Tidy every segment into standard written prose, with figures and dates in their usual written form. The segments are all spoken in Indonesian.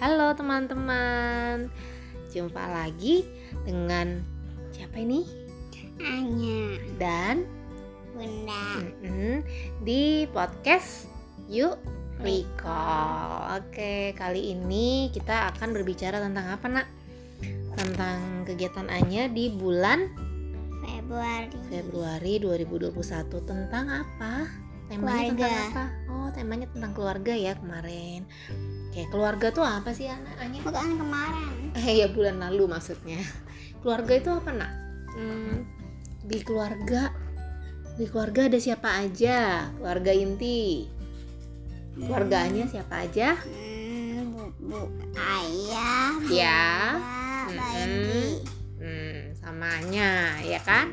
Halo teman-teman, jumpa lagi dengan siapa ini? Anya dan Bunda di podcast You Recall. Oke, kali ini kita akan berbicara tentang apa nak? Tentang kegiatan Anya di bulan Februari 2021. Tentang apa? Temanya keluarga. Tentang apa? Oh, temanya tentang keluarga ya kemarin. Oke, keluarga tuh apa sih Anya? Bukan kemarin. Ya bulan lalu maksudnya. Keluarga itu apa nak? Di keluarga ada siapa aja? Keluarga inti. Keluarganya siapa aja? Bu, ayah. Ya. Namanya ya kan?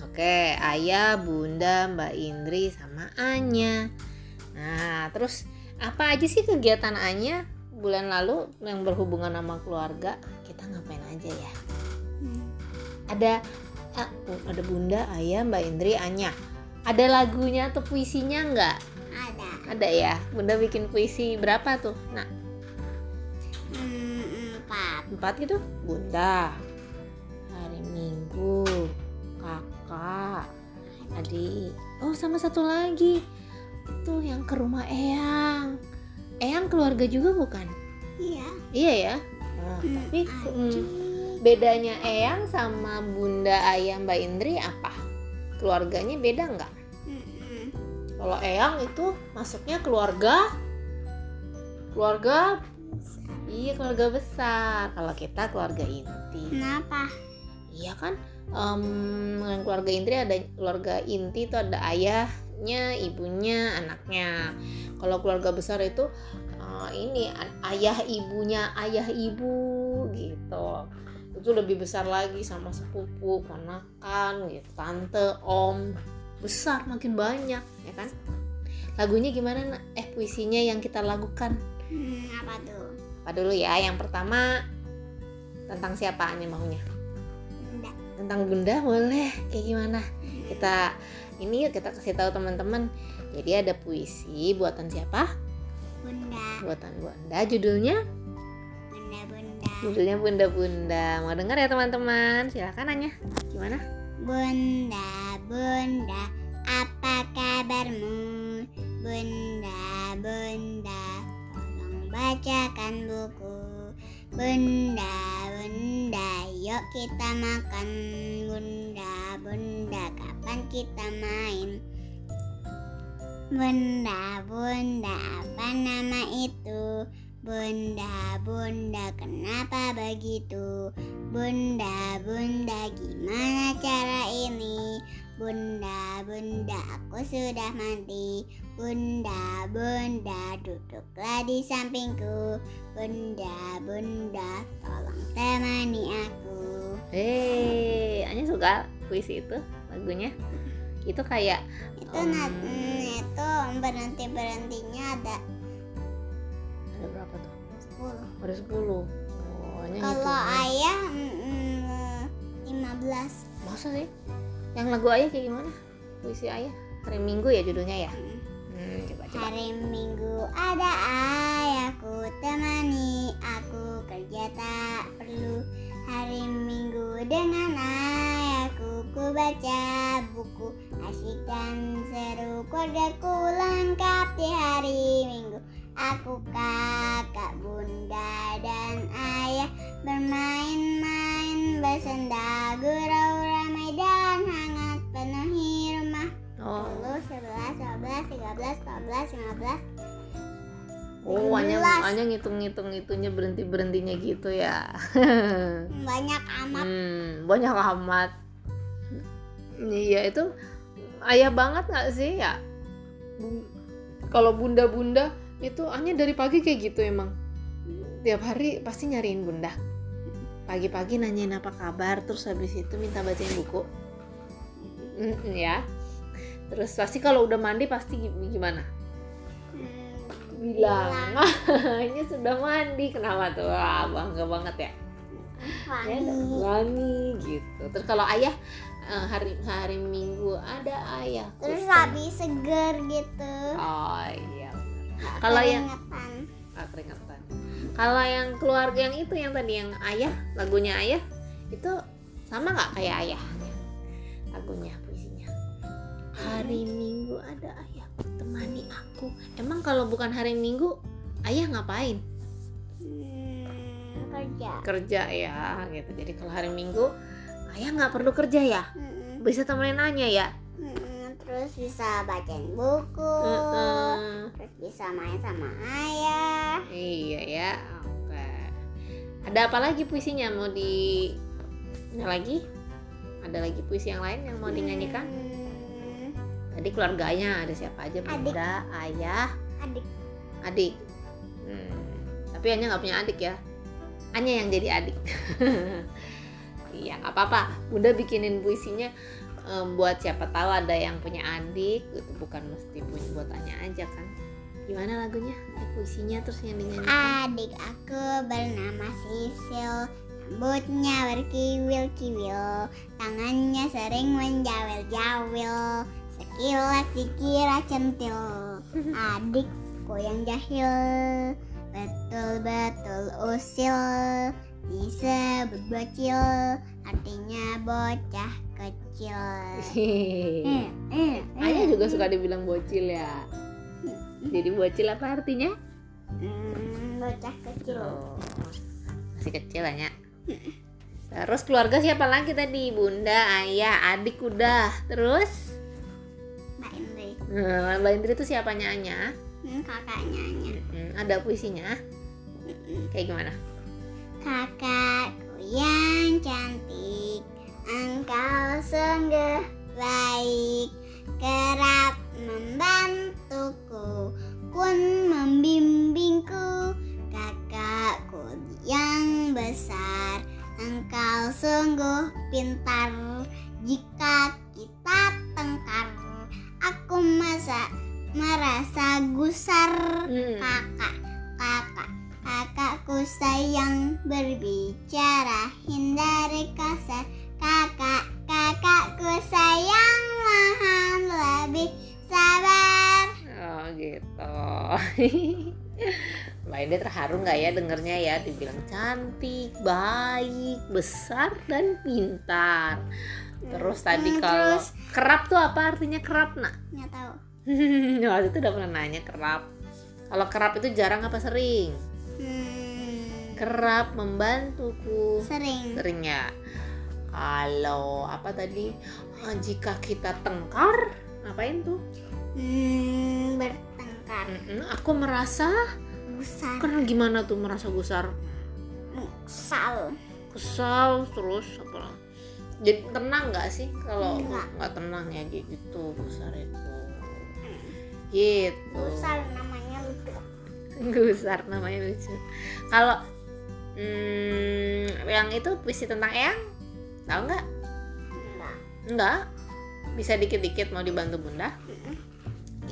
Oke, ayah, bunda, Mbak Indri sama Anya. Nah, terus apa aja sih kegiatan Anya bulan lalu yang berhubungan sama keluarga? Kita ngapain aja ya? Ada bunda, ayah, Mbak Indri, Anya. Ada lagunya atau puisinya enggak? Ada ya. Bunda bikin puisi berapa tuh? Nah, 4 gitu. Bunda, hari Minggu, kakak, adik. Oh, sama satu lagi itu yang ke rumah Eyang. Eyang keluarga juga bukan? Iya ya. Nah, tapi bedanya Eyang sama bunda, ayah, Mbak Indri apa? Keluarganya beda nggak? Kalau Eyang itu masuknya keluarga iya, keluarga besar. Kalau kita keluarga inti. Kenapa? Iya kan, keluarga inti ada, keluarga inti itu ada ayahnya, ibunya, anaknya. Kalau keluarga besar itu ayah ibu gitu. Itu lebih besar lagi, sama sepupu, ponakan, gitu, tante, om. Besar, makin banyak, ya kan? Lagunya gimana nak? Puisinya yang kita lakukan? Apa tuh? Apa dulu ya? Yang pertama tentang siapa Anya maunya? Bunda. Tentang bunda boleh? Kayak gimana? Kita kasih tahu teman-teman. Jadi ada puisi buatan siapa? Bunda. Buatan bunda. Judulnya? Bunda. Judulnya Bunda. Mau dengar ya teman-teman? Silakan Anya. Gimana? Bunda, apa kabarmu? Bunda. Bacakan buku. Bunda, yuk kita makan. Bunda, kapan kita main? Bunda, apa nama itu? Bunda, kenapa begitu? Bunda, gimana cara ini? Bunda, aku sudah mandi. Bunda, duduklah di sampingku. Bunda, tolong temani aku. Anya suka puisi itu, lagunya. Itu kayak itu berhenti-berhentinya ada berapa tuh? 10. Ada 10. Oh, kalau ayah 15. Masa sih? Yang lagu ayah kayak gimana? Puisi ayah hari Minggu ya judulnya ya? Coba. Hari Minggu ada ayahku, temani aku, kerja tak perlu. Hari Minggu dengan ayahku, ku baca buku, asyik dan seru. Keluargaku lengkap di hari Minggu. Aku, kakak, bunda, dan ayah bermain-main, bersenda gurau, ramai dan hangat, penuhi rumah. 10, 11, 12, 13, 14, 15. Oh, Anya ngitung-ngitung-ngitungnya, berhenti-berhentinya gitu ya. Banyak amat. Iya, itu ayah banget gak sih ya? Kalau bunda-bunda itu Anya dari pagi kayak gitu emang. Tiap hari pasti nyariin bunda. Pagi-pagi nanyain apa kabar, terus habis itu minta bacain buku. Ya. Terus pasti kalau udah mandi pasti gimana? Bilang. Anya sudah mandi. Kenapa tuh? Wah, bangga banget ya. Wangi gitu. Terus kalau ayah hari Minggu ada ayah. Terus habis seger gitu. Oh iya. Kalau yang peringatan. Kalau yang keluarga yang itu yang tadi yang ayah, lagunya ayah itu sama nggak kayak ayahnya? Lagunya, puisinya. Hari Minggu ada ayah temani aku. Emang kalau bukan hari Minggu ayah ngapain? Kerja ya, gitu. Jadi kalau hari Minggu ayah nggak perlu kerja ya, bisa temenin Anya ya. Terus bisa bacain buku, terus bisa main sama ayah. Iya ya, oke. Ada apa lagi puisinya mau di? Ada lagi? Ada lagi puisi yang lain yang mau dinyanyikan? Tadi keluarganya ada siapa aja? Bunda, ayah, adik. Tapi Anya nggak punya adik ya? Anya yang jadi adik. Iya, nggak apa-apa. Bunda bikinin puisinya. Buat siapa tahu ada yang punya adik, itu bukan mesti punya, buat Anya aja kan. Gimana lagunya? Puisinya terus yang dinyanyikan. Adik aku bernama Sisil, rambutnya berkiwil-kiwil, tangannya sering menjawil-jawil, sekilas dikira centil. Adikku yang jahil, betul-betul usil, disebut bocil, artinya bocah kecil. Anya juga suka dibilang bocil ya. Jadi bocil apa artinya? Bocah kecil. Oh, masih kecil Anya. Terus keluarga siapa lagi tadi? Bunda, ayah, adik udah. Terus? Mbak Indri. Mbak Indri itu siapanya Anya? Kakaknya Anya. Ada puisinya? Kayak gimana? Kakakku yang cantik, engkau sungguh baik, kerap membantuku, kun membimbingku. Kakakku yang besar, engkau sungguh pintar. Jika kita tengkar, aku merasa gusar. Kakakku sayang, berbicara hindari kasar. Kakakku sayang, mohon lebih sabar. Oh gitu. Mbak Ida terharu gak ya dengernya ya? Dibilang cantik, baik, besar, dan pintar. Terus tadi kalau kerap tuh apa artinya kerap nak? Nggak tahu. Waktu itu udah pernah nanya kerap. Kalau kerap itu jarang apa sering? Kerap membantuku. Sering ya. Kalau apa tadi? Jika kita tengkar, ngapain tuh? Bertengkar. Aku merasa gusar. Kan gimana tuh merasa gusar? Kesal terus apa? Jadi tenang nggak sih? Kalau nggak tenang ya gitu gusar itu. Gitu. Gusar namanya lucu. Kalau yang itu puisi tentang Eyang, tahu nggak? Enggak. Bisa dikit-dikit mau dibantu Bunda.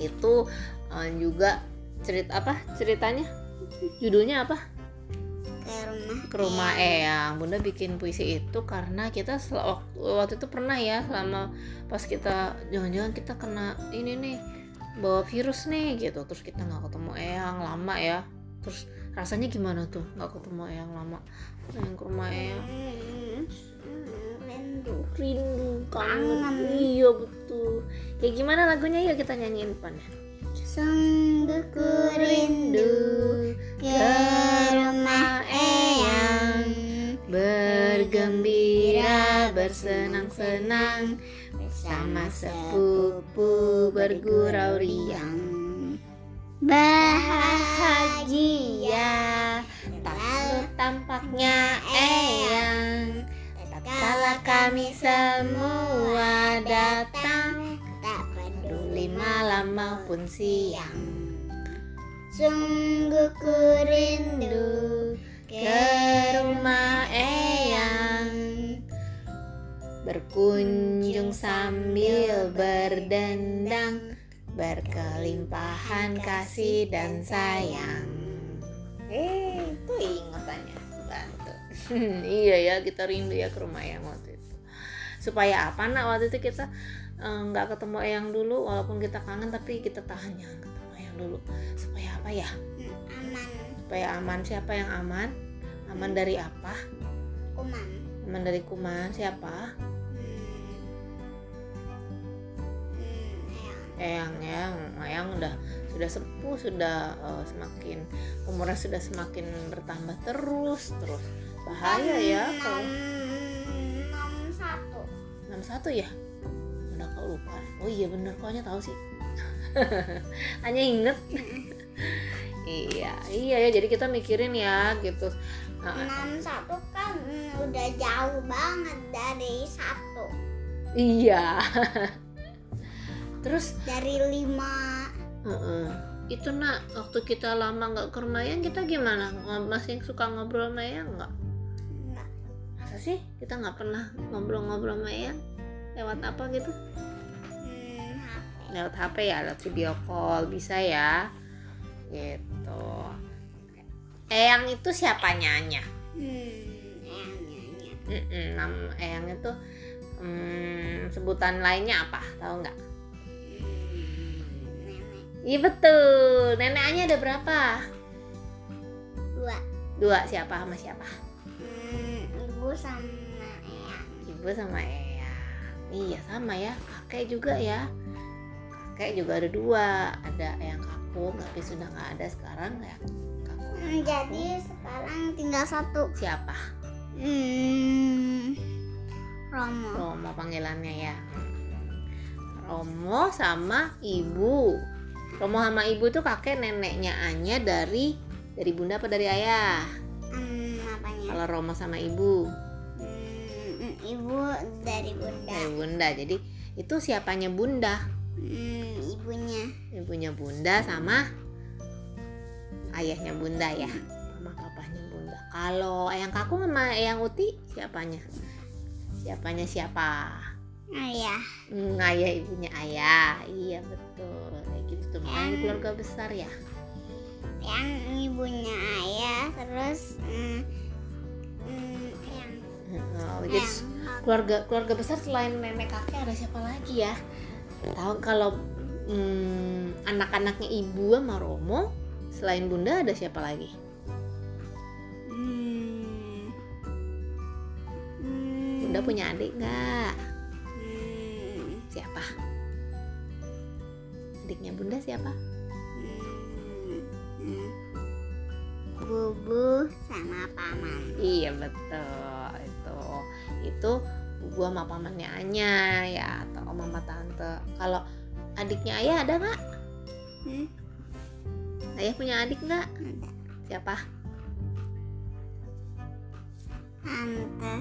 Itu juga ceritanya? Judulnya apa? Ke rumah Eyang. Bunda bikin puisi itu karena kita waktu itu pernah ya selama pas kita jangan-jangan kita kena ini nih, bawa virus nih gitu, terus kita nggak ketemu Eyang lama ya, terus rasanya gimana tuh nggak ketemu Eyang lama, yang ke rumah Eyang, rindu kangen. Iya betul. Kayak gimana lagunya, yuk kita nyanyiin depannya. Sungguh ku rindu ke rumah Eyang, bergembira bersenang-senang, sama sepupu bergurau riang, bahagia lalu tampaknya Eyang. Tatkala kami semua datang, tak peduli malam maupun siang. Sungguh ku rindu ke rumah Eyang, berkunjung sambil berdendang, berkelimpahan kasih dan sayang. Itu ingatannya bantu. Iya ya, kita rindu ya ke rumah Eyang waktu itu. Supaya apa nak, waktu itu kita nggak ketemu Eyang dulu, walaupun kita kangen tapi kita tahan jangan ketemu Eyang dulu supaya apa ya? Aman. Supaya aman. Siapa yang aman? Aman dari apa? Kuman. Aman dari kuman. Siapa? Eyang sudah sepuh, sudah semakin umurnya sudah semakin bertambah terus bahaya ya kalau 61 ya udah kau lupa. Oh iya bener, kau Anya tahu sih. Anya inget. iya ya, jadi kita mikirin ya gitu. 61 kan udah jauh banget dari 1. Iya. Terus dari 5. Itu nak, waktu kita lama nggak ke rumah Eyang, kita gimana? Masih suka ngobrol sama Eyang nggak? Nggak. Masa sih kita nggak pernah ngobrol-ngobrol sama Eyang? Lewat apa gitu? HP. Lewat HP ya, lewat video call bisa ya? Gitu. Eyang itu siapanya Anya? Eyang. Eyang itu sebutan lainnya apa? Tahu nggak? Iya betul. Nenek Anya ada berapa? 2. Siapa sama siapa? Ibu sama Eyang. Ibu sama Eyang. Iya sama ya. Kakek juga ya. Kakek juga ada 2. Ada Eyang Kakung tapi sudah nggak ada sekarang ya. Kakung. Jadi sekarang tinggal 1. Siapa? Romo. Romo panggilannya ya. Romo sama ibu. Romo sama ibu tuh kakek neneknya Anya dari bunda apa dari ayah? Apanya? Kalau Romo sama ibu? Ibu dari bunda. Dari bunda, jadi itu siapanya bunda? Ibunya. Ibunya bunda sama ayahnya bunda ya, sama papahnya bunda. Kalau Eyang Kakung sama Eyang Uti siapanya? Siapanya siapa? Ayah. Ayah ibunya ayah. Iya betul. Kayak gitu tuh makanya keluarga besar ya. Yang ibunya ayah terus yang. Oh, jadi keluarga besar selain nenek kakek ada siapa lagi ya? Tahu kalau anak-anaknya ibu sama Romo selain bunda ada siapa lagi? Bunda punya adik enggak? Siapa? Adiknya bunda siapa? Bubu sama paman. Iya betul. Itu Bubu sama pamannya Anya ya, atau mama tante. Kalau adiknya ayah ada nggak? Ayah punya adik nggak? Ada. Siapa? Tante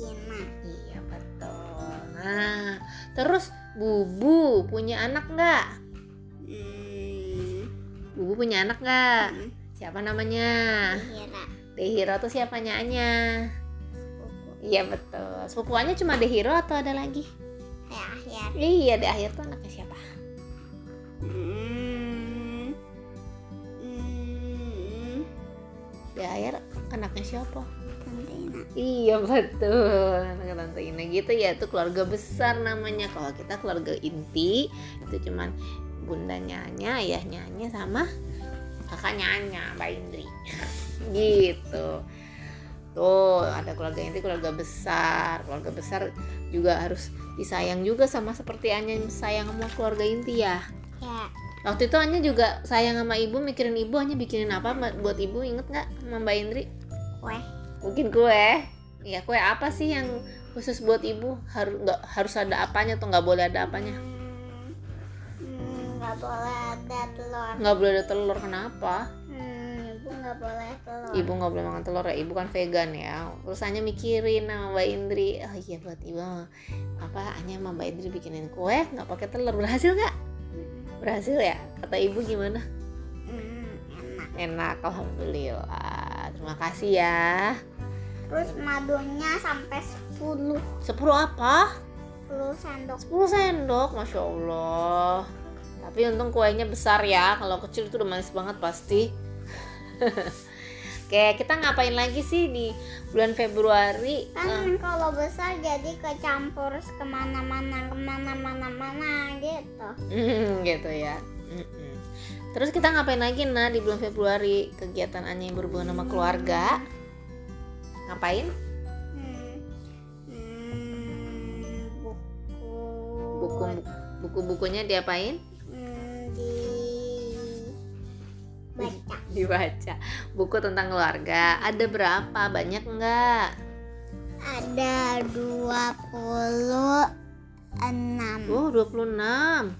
Ina. Iya betul. Nah, terus Bubu punya anak nggak? Bubu punya anak nggak? Siapa namanya? Dehira. Dehira tuh siapanya Anya? Iya betul. Sepupuannya cuma Dehira atau ada lagi? Akhir. Iya, di akhir tuh anaknya siapa? Di akhir anaknya siapa? Tante Ina. Iya betul, anak tante Ina gitu ya. Itu keluarga besar namanya. Kalau kita keluarga inti itu cuman bundanya Anya, ayahnya Anya sama kakaknya Anya, Mbak Indri. Gitu. Tuh ada keluarga inti, keluarga besar. Keluarga besar juga harus disayang juga sama seperti Anya sayang sama keluarga inti ya. Ya. Waktu itu Anya juga sayang sama ibu, mikirin ibu. Anya bikinin apa buat ibu, inget nggak sama Mbak Indri? Kue. Mungkin kue. Ya kue apa sih yang khusus buat ibu? Harus ada apanya atau nggak boleh ada apanya? Nggak boleh ada telur. Nggak boleh ada telur, kenapa? Ibu nggak boleh telur. Ibu nggak boleh makan telur ya, ibu kan vegan ya. Terus Anya mikirin sama Mbak Indri. Oh iya buat ibu apa? Anya sama Mbak Indri bikinin kue nggak pakai telur, berhasil nggak? Berhasil ya? Kata ibu gimana? Enak, alhamdulillah. Terima kasih ya. Terus madunya sampai 10. 10 apa? 10 sendok. 10 sendok, Masya Allah. Tapi untung kuenya besar ya. Kalau kecil itu udah manis banget pasti. Oke, kita ngapain lagi sih di bulan Februari? Kan kalau besar jadi kecampur kemana-mana gitu. Gitu ya. Terus kita ngapain lagi di bulan Februari? Kegiatan Anya yang berhubungan sama keluarga. Ngapain? Buku-bukunya diapain? Dibaca. Buku tentang keluarga. Ada berapa? Banyak nggak? Ada 26. Oh, 26.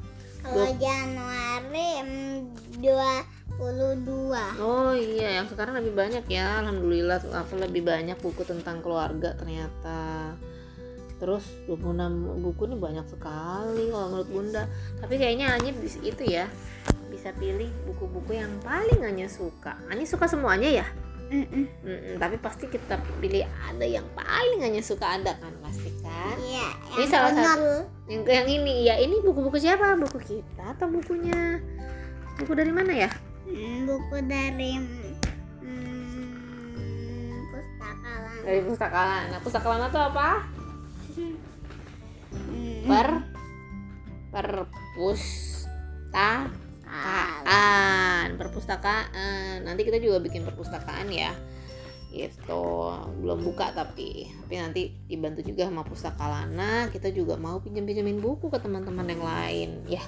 Kalau Januari 22. Oh iya, yang sekarang lebih banyak ya. Alhamdulillah, aku lebih banyak buku tentang keluarga ternyata. Terus 26 buku ini banyak sekali kalau menurut Bunda. Tapi kayaknya Anya itu ya, bisa pilih buku-buku yang paling Anya suka. Anya suka semuanya ya? Tapi pasti kita pilih ada yang paling Anya suka, ada kan pasti kan? Iya. Ini salah satu. Yang ini ya, ini buku-buku siapa? Buku kita atau bukunya? Buku dari mana ya? Buku dari pustakalan. Dari pustakalan. Nah, pustakalan itu apa? Perpustakaan. Nanti kita juga bikin perpustakaan ya. Gitu. Belum buka tapi nanti dibantu juga sama pustakalana. Kita juga mau pinjam-pinjamin buku ke teman-teman yang lain, ya.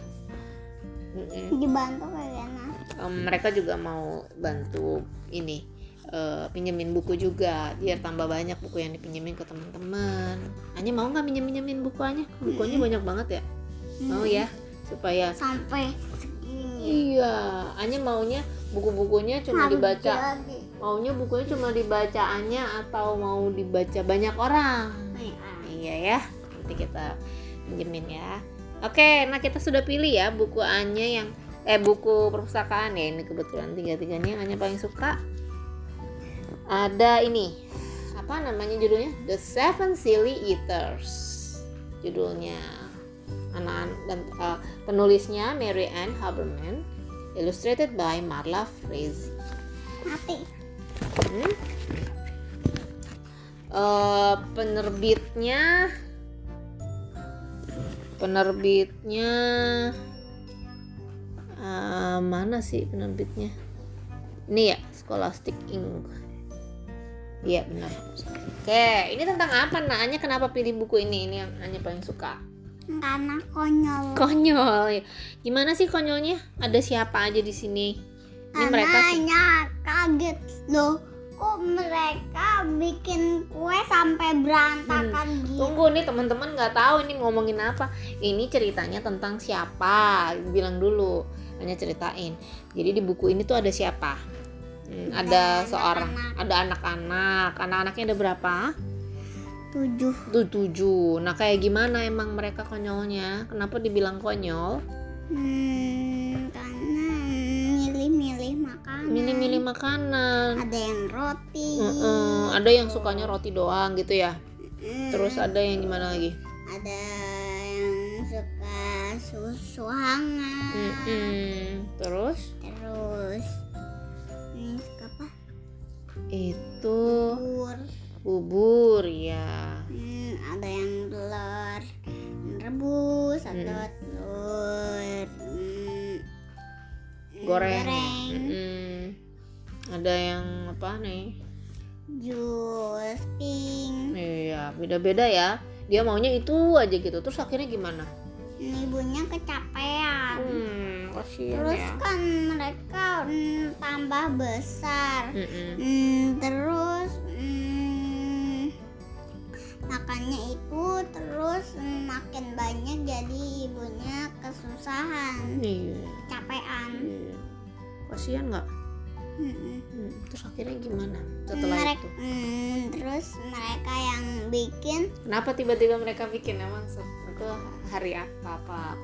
Dibantu kayaknya. Mereka juga mau bantu pinjemin buku juga, biar tambah banyak buku yang dipinjemin ke teman-teman. Anya mau nggak pinjemin bukunya? Bukunya banyak banget ya. Mau ya, supaya sampai segini. Iya, Anya maunya buku-bukunya cuma dibaca. Maunya bukunya cuma dibaca Anya atau mau dibaca banyak orang? Iya ya, nanti kita pinjemin ya. Oke, nah kita sudah pilih ya buku Anya yang buku perpustakaan ya. Ini kebetulan tiga-tiganya yang Anya paling suka. Ada ini, apa namanya judulnya? The Seven Silly Eaters judulnya. Dan penulisnya Mary Ann Habermann, illustrated by Marla Freyze. Penerbitnya mana sih penerbitnya? Ini ya, Scholastic Inc. Iya benar. Oke, ini tentang apa? Anya kenapa pilih buku ini? Ini yang Anya paling suka. Karena konyol. Konyol. Gimana sih konyolnya? Ada siapa aja di sini? Ini mereka sih. Anya kaget loh. Kok mereka bikin kue sampai berantakan gitu? Tunggu nih, teman-teman nggak tahu ini ngomongin apa. Ini ceritanya tentang siapa? Bilang dulu. Anya ceritain. Jadi di buku ini tuh ada siapa? Ada anak-anak. Anak-anaknya ada berapa? 7. Nah, kayak gimana emang mereka konyolnya? Kenapa dibilang konyol? Karena milih-milih makanan. Ada yang roti. Ada yang sukanya roti doang gitu ya. Terus ada yang gimana lagi? Ada yang suka susu hangat. Terus itu bubur ya. Ada yang telur rebus atau telur goreng. Ada yang apa nih, jus pink. Iya, beda-beda ya, dia maunya itu aja gitu. Terus akhirnya gimana? Ibunya kecapean. Kasian. Terus ya, kan mereka tambah besar. Terus makannya itu terus makin banyak, jadi ibunya kesusahan. Capean. Kasian nggak? Terus akhirnya gimana setelah itu? Terus mereka yang bikin. Kenapa tiba-tiba mereka bikin? Emang itu hari apa?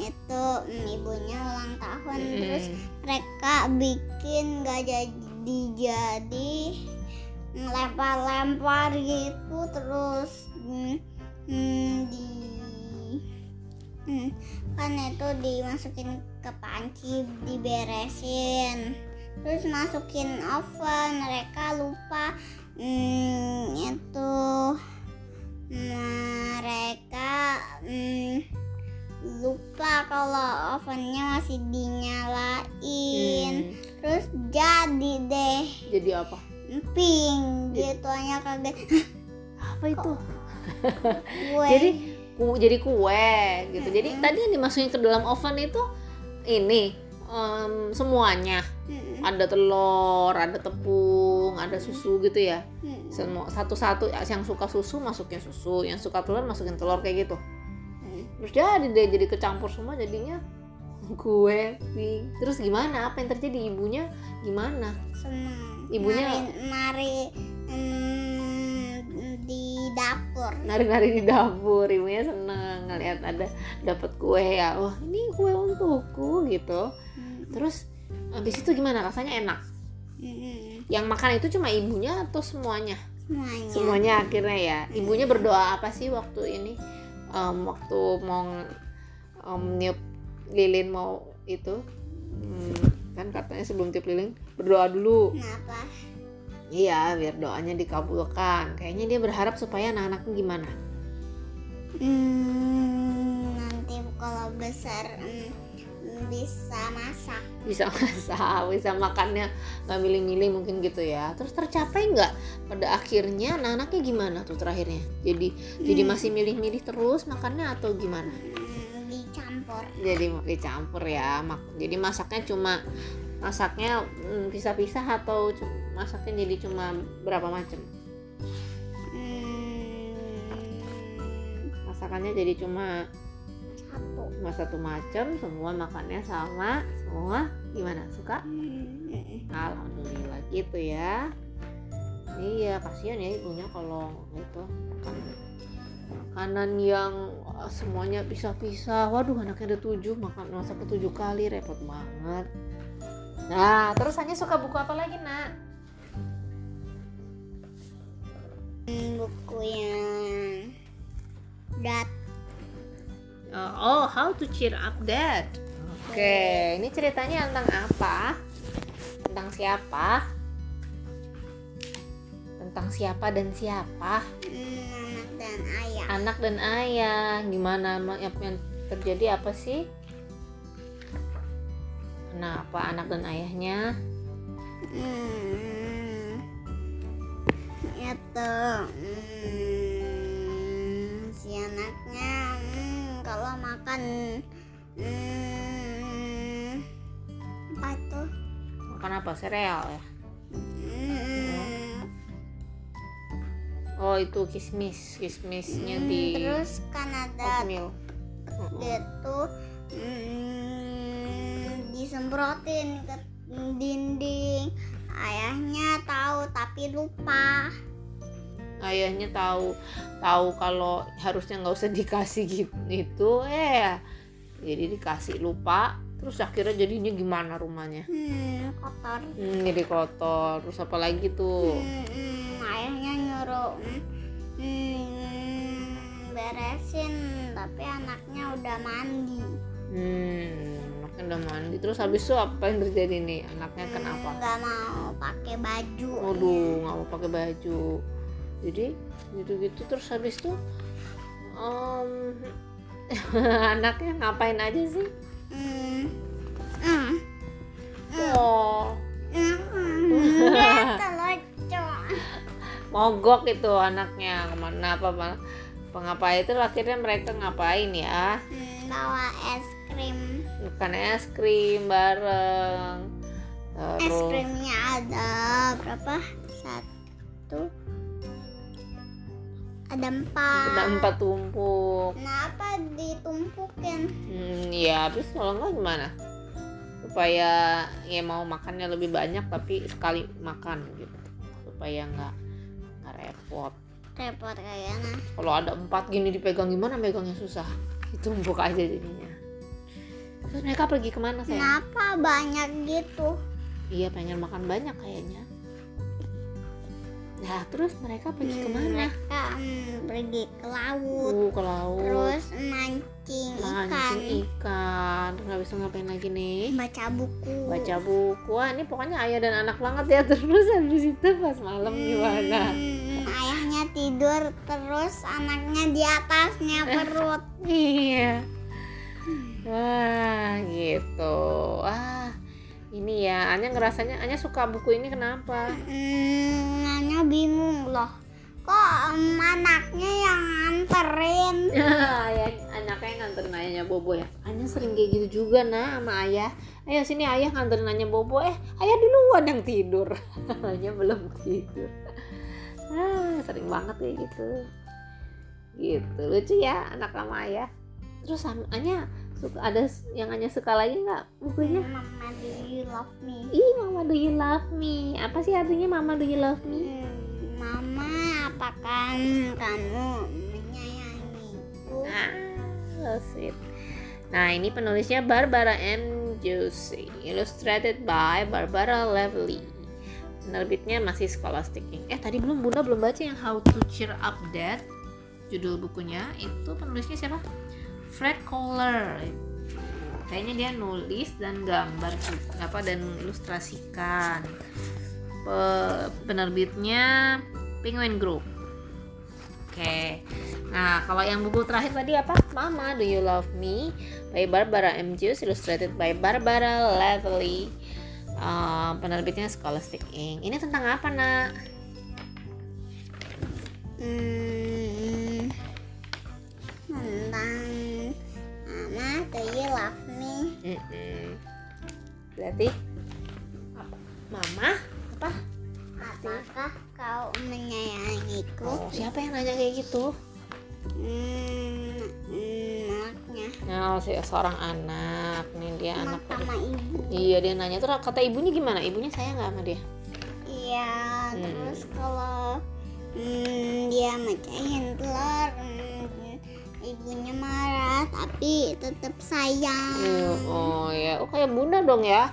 Itu ibunya ulang tahun. Terus mereka bikin nggak jadi ngelempar-lempar gitu. Terus kan itu dimasukin ke panci, diberesin, terus masukin oven. Mereka lupa mereka lupa kalau ovennya masih dinyalain. Terus jadi deh. Jadi apa? Emping gitu, Anya kaget. Apa itu? Kue. Jadi kue gitu. Jadi tadi yang dimasukin ke dalam oven itu ini semuanya. Ada telur, ada tepung, ada susu gitu ya. Semua satu-satu, yang suka susu masukin susu, yang suka telur masukin telur kayak gitu. Terus jadi kecampur semua jadinya kue. Terus gimana? Apa yang terjadi? Ibunya gimana? Senang. Ibunya di dapur. Nari-nari di dapur. Ibunya senang ngelihat ada dapat kue ya. Wah, ini kue untukku gitu. Terus abis itu gimana rasanya? Enak. Yang makan itu cuma ibunya atau semuanya? Semuanya akhirnya ya. Ibunya berdoa apa sih waktu ini? Waktu mau niup lilin mau itu, kan katanya sebelum tiup lilin berdoa dulu. Kenapa? Iya, biar doanya dikabulkan. Kayaknya dia berharap supaya anak-anaknya gimana? Nanti kalau besar bisa masak, bisa makannya nggak milih-milih mungkin gitu ya. Terus tercapai nggak pada akhirnya anak-anaknya gimana tuh terakhirnya? Jadi masih milih-milih terus makannya atau gimana? Dicampur. Jadi dicampur ya. Jadi masaknya pisah-pisah atau masaknya jadi cuma berapa macam? Masakannya jadi cuma satu macam, semua makannya sama, semua gimana? Suka? Alhamdulillah gitu ya. Iya, kasihan ya ibunya kalau itu makanan yang semuanya pisah-pisah. Waduh, anaknya ada 7, masak ke 7 kali, repot banget. Nah, terus Anya suka buku apa lagi, Nak? Buku yang How to Cheer Up Dad. Oke. Ini ceritanya tentang apa? Tentang siapa dan siapa? Anak dan ayah. Gimana yang terjadi, apa sih? Kenapa anak dan ayahnya? Si anaknya kalau makan apa itu? Makan apa? Sereal ya? Oh, itu kismisnya di terus kan ada oatmeal itu disemprotin ke dinding. Ayahnya tahu tapi lupa. Ayahnya tahu kalau harusnya nggak usah dikasih gitu itu, jadi dikasih lupa. Terus akhirnya jadinya gimana rumahnya? Kotor. Jadi kotor. Terus apa lagi tuh? Ayahnya nyuruh beresin, tapi anaknya udah mandi. Terus habis itu apa yang terjadi nih? Anaknya kenapa? Nggak mau pakai baju. Waduh, nggak mau pakai baju. Jadi gitu-gitu. Terus habis itu anaknya ngapain aja sih? Mogok itu anaknya kemana apa ngapain itu akhirnya mereka ngapain ya? Bawa es krim. Bukan es krim bareng. Terus, es krimnya ada berapa? 1. Ada empat tumpuk. Kenapa ditumpukin? Ya habis kalau enggak gimana? Supaya ya mau makannya lebih banyak tapi sekali makan gitu. Supaya enggak repot. Repot kayaknya. Kalau ada 4 gini dipegang gimana? Megangnya susah. Ditumpuk aja jadinya. Terus mereka pergi kemana sayang? Kenapa banyak gitu? Iya, pengen makan banyak kayaknya. Nah, terus mereka pergi kemana? Mereka pergi ke laut. Terus mancing ikan. Terus nggak bisa ngapain lagi nih? Baca buku. Wah, ini pokoknya ayah dan anak banget ya. Terus habis itu pas malam gimana? Ayahnya tidur, terus anaknya di atasnya perut. Iya. Wah gitu. Ah ini ya, Anya ngerasanya Anya suka buku ini kenapa? Anya bingung loh. Kok anaknya yang nganterin? Anaknya yang nganterin ayahnya Bobo ya. Anya sering kayak gitu juga nah sama ayah. Ayo sini ayah nganterin Anya Bobo. Ayah duluan yang tidur. Anya belum tidur. Sering banget kayak gitu. Gitu lucu ya anak sama ayah. Terus Anya suka ada yang Anya suka lagi nggak bukunya? Mama Do You Love Me. Ih, Mama Do You Love Me. Apa sih artinya Mama Do You Love Me? Mama, apakah kamu menyayangiku? Ah, sweet. Nah, ini penulisnya Barbara M. Joosse, illustrated by Barbara Lavallee. Penerbitnya masih Scholastic Inc. Tadi Bunda belum baca yang How to Cheer Up Dad. Judul bukunya itu penulisnya siapa? Fred Kohler. Kayaknya dia nulis dan gambar dan mengilustrasikan. Penerbitnya Penguin Group. Oke. Nah, kalau yang buku terakhir tadi apa? Mama Do You Love Me by Barbara M. Joosse, illustrated by Barbara Lavallee. Penerbitnya Scholastic Inc. Ini tentang apa, Nak? Tentang Mama Do You Love Me. Berarti Mama apa? Apakah kau menyayangiku? Siapa yang nanya kayak gitu? Anaknya. Seorang anak nih dia anak sama ibu. Iya dia nanya tuh kata ibunya gimana? Ibunya sayang nggak sama dia? Iya terus kalau dia mecahin telur ibunya marah tapi tetap sayang. Kayak Bunda dong ya?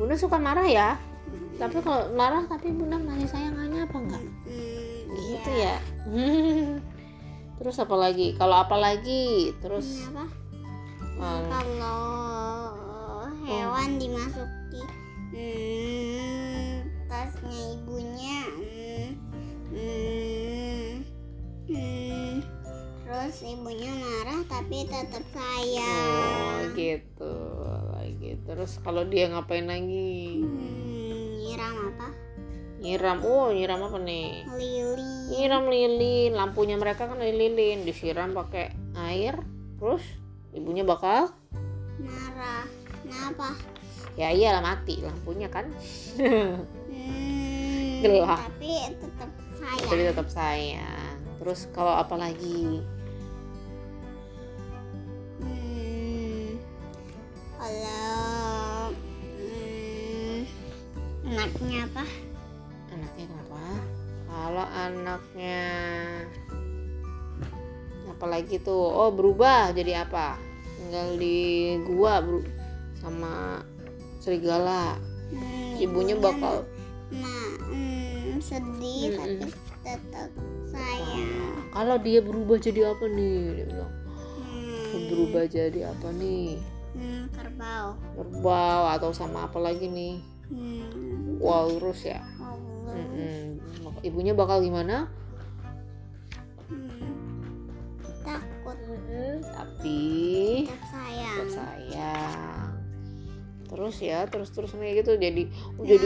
Bunda suka marah ya? Tapi kalau marah tapi Bunda masih sayangannya apa enggak? Gitu ya. Terus apa lagi? Apa? Kalau hewan dimasuki tasnya ibunya, terus ibunya marah tapi tetap sayang. Gitu lagi. Terus kalau dia ngapain lagi? Nyiram apa? Nyiram apa nih? Lilin. Nyiram lilin. Lampunya mereka kan lilin. Disiram pakai air. Terus ibunya bakal marah. Kenapa? Ya iyalah mati lampunya kan. Gelap. Tapi tetap sayang. Terus kalau apa lagi? Kalau anaknya apa? Anaknya kenapa? Kalau anaknya apalagi tuh? Berubah jadi apa? Tinggal di gua sama serigala. Ibunya bakal sedih tapi tetap sayang. Kalau dia berubah jadi apa nih? Dia bilang, berubah jadi apa nih? Kerbau atau sama apa lagi nih? Walrus ya. Ibunya bakal gimana? Takut. Tapi sayang. Terus kayak gitu jadi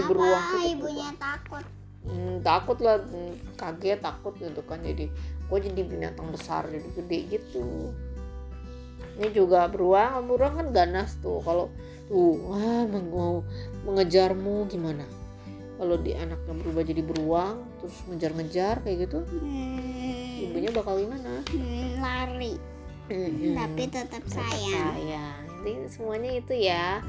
beruang. Ibunya takut. Takut lah, kaget takut gitu kan jadi gue jadi binatang besar jadi gede gitu. Ini juga beruang kan ganas tuh kalau tuh mau mengejarmu gimana? Kalau di anaknya berubah jadi beruang terus ngejar-ngejar kayak gitu, ibunya bakal gimana? Lari, tapi tetap sayang. Jadi semuanya itu ya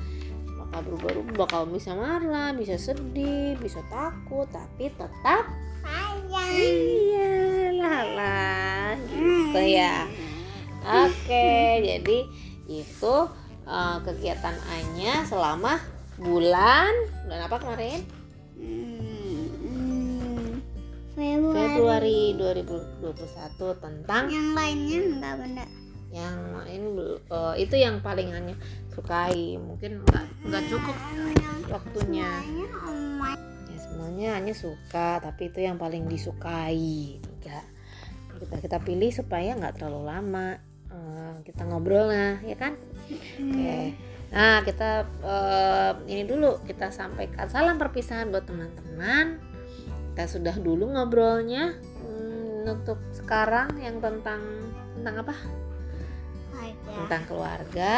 bakal berubah-ubah, bakal bisa marah, bisa sedih, bisa takut, tapi tetap sayang. Iya lah gitu ya. Oke, jadi itu kegiatan Anya selama bulan apa kemarin? Februari 2021 tentang yang lainnya enggak Bunda? Yang lain itu yang paling Anya sukai, mungkin enggak cukup waktunya. Semuanya Anya suka, tapi itu yang paling disukai. Kita pilih supaya enggak terlalu lama. kita ngobrol lah, ya kan? Okay. Nah, kita ini dulu kita sampaikan salam perpisahan buat teman-teman. Kita sudah dulu ngobrolnya untuk sekarang yang tentang apa? Keluarga. Tentang keluarga.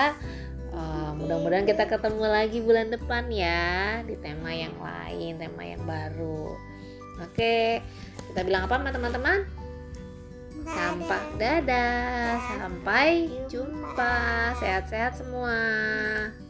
Mudah-mudahan kita ketemu lagi bulan depan ya di tema yang lain, tema yang baru. Oke, kita bilang apa sama teman-teman? Sampai dadah, sampai jumpa, sehat-sehat semua.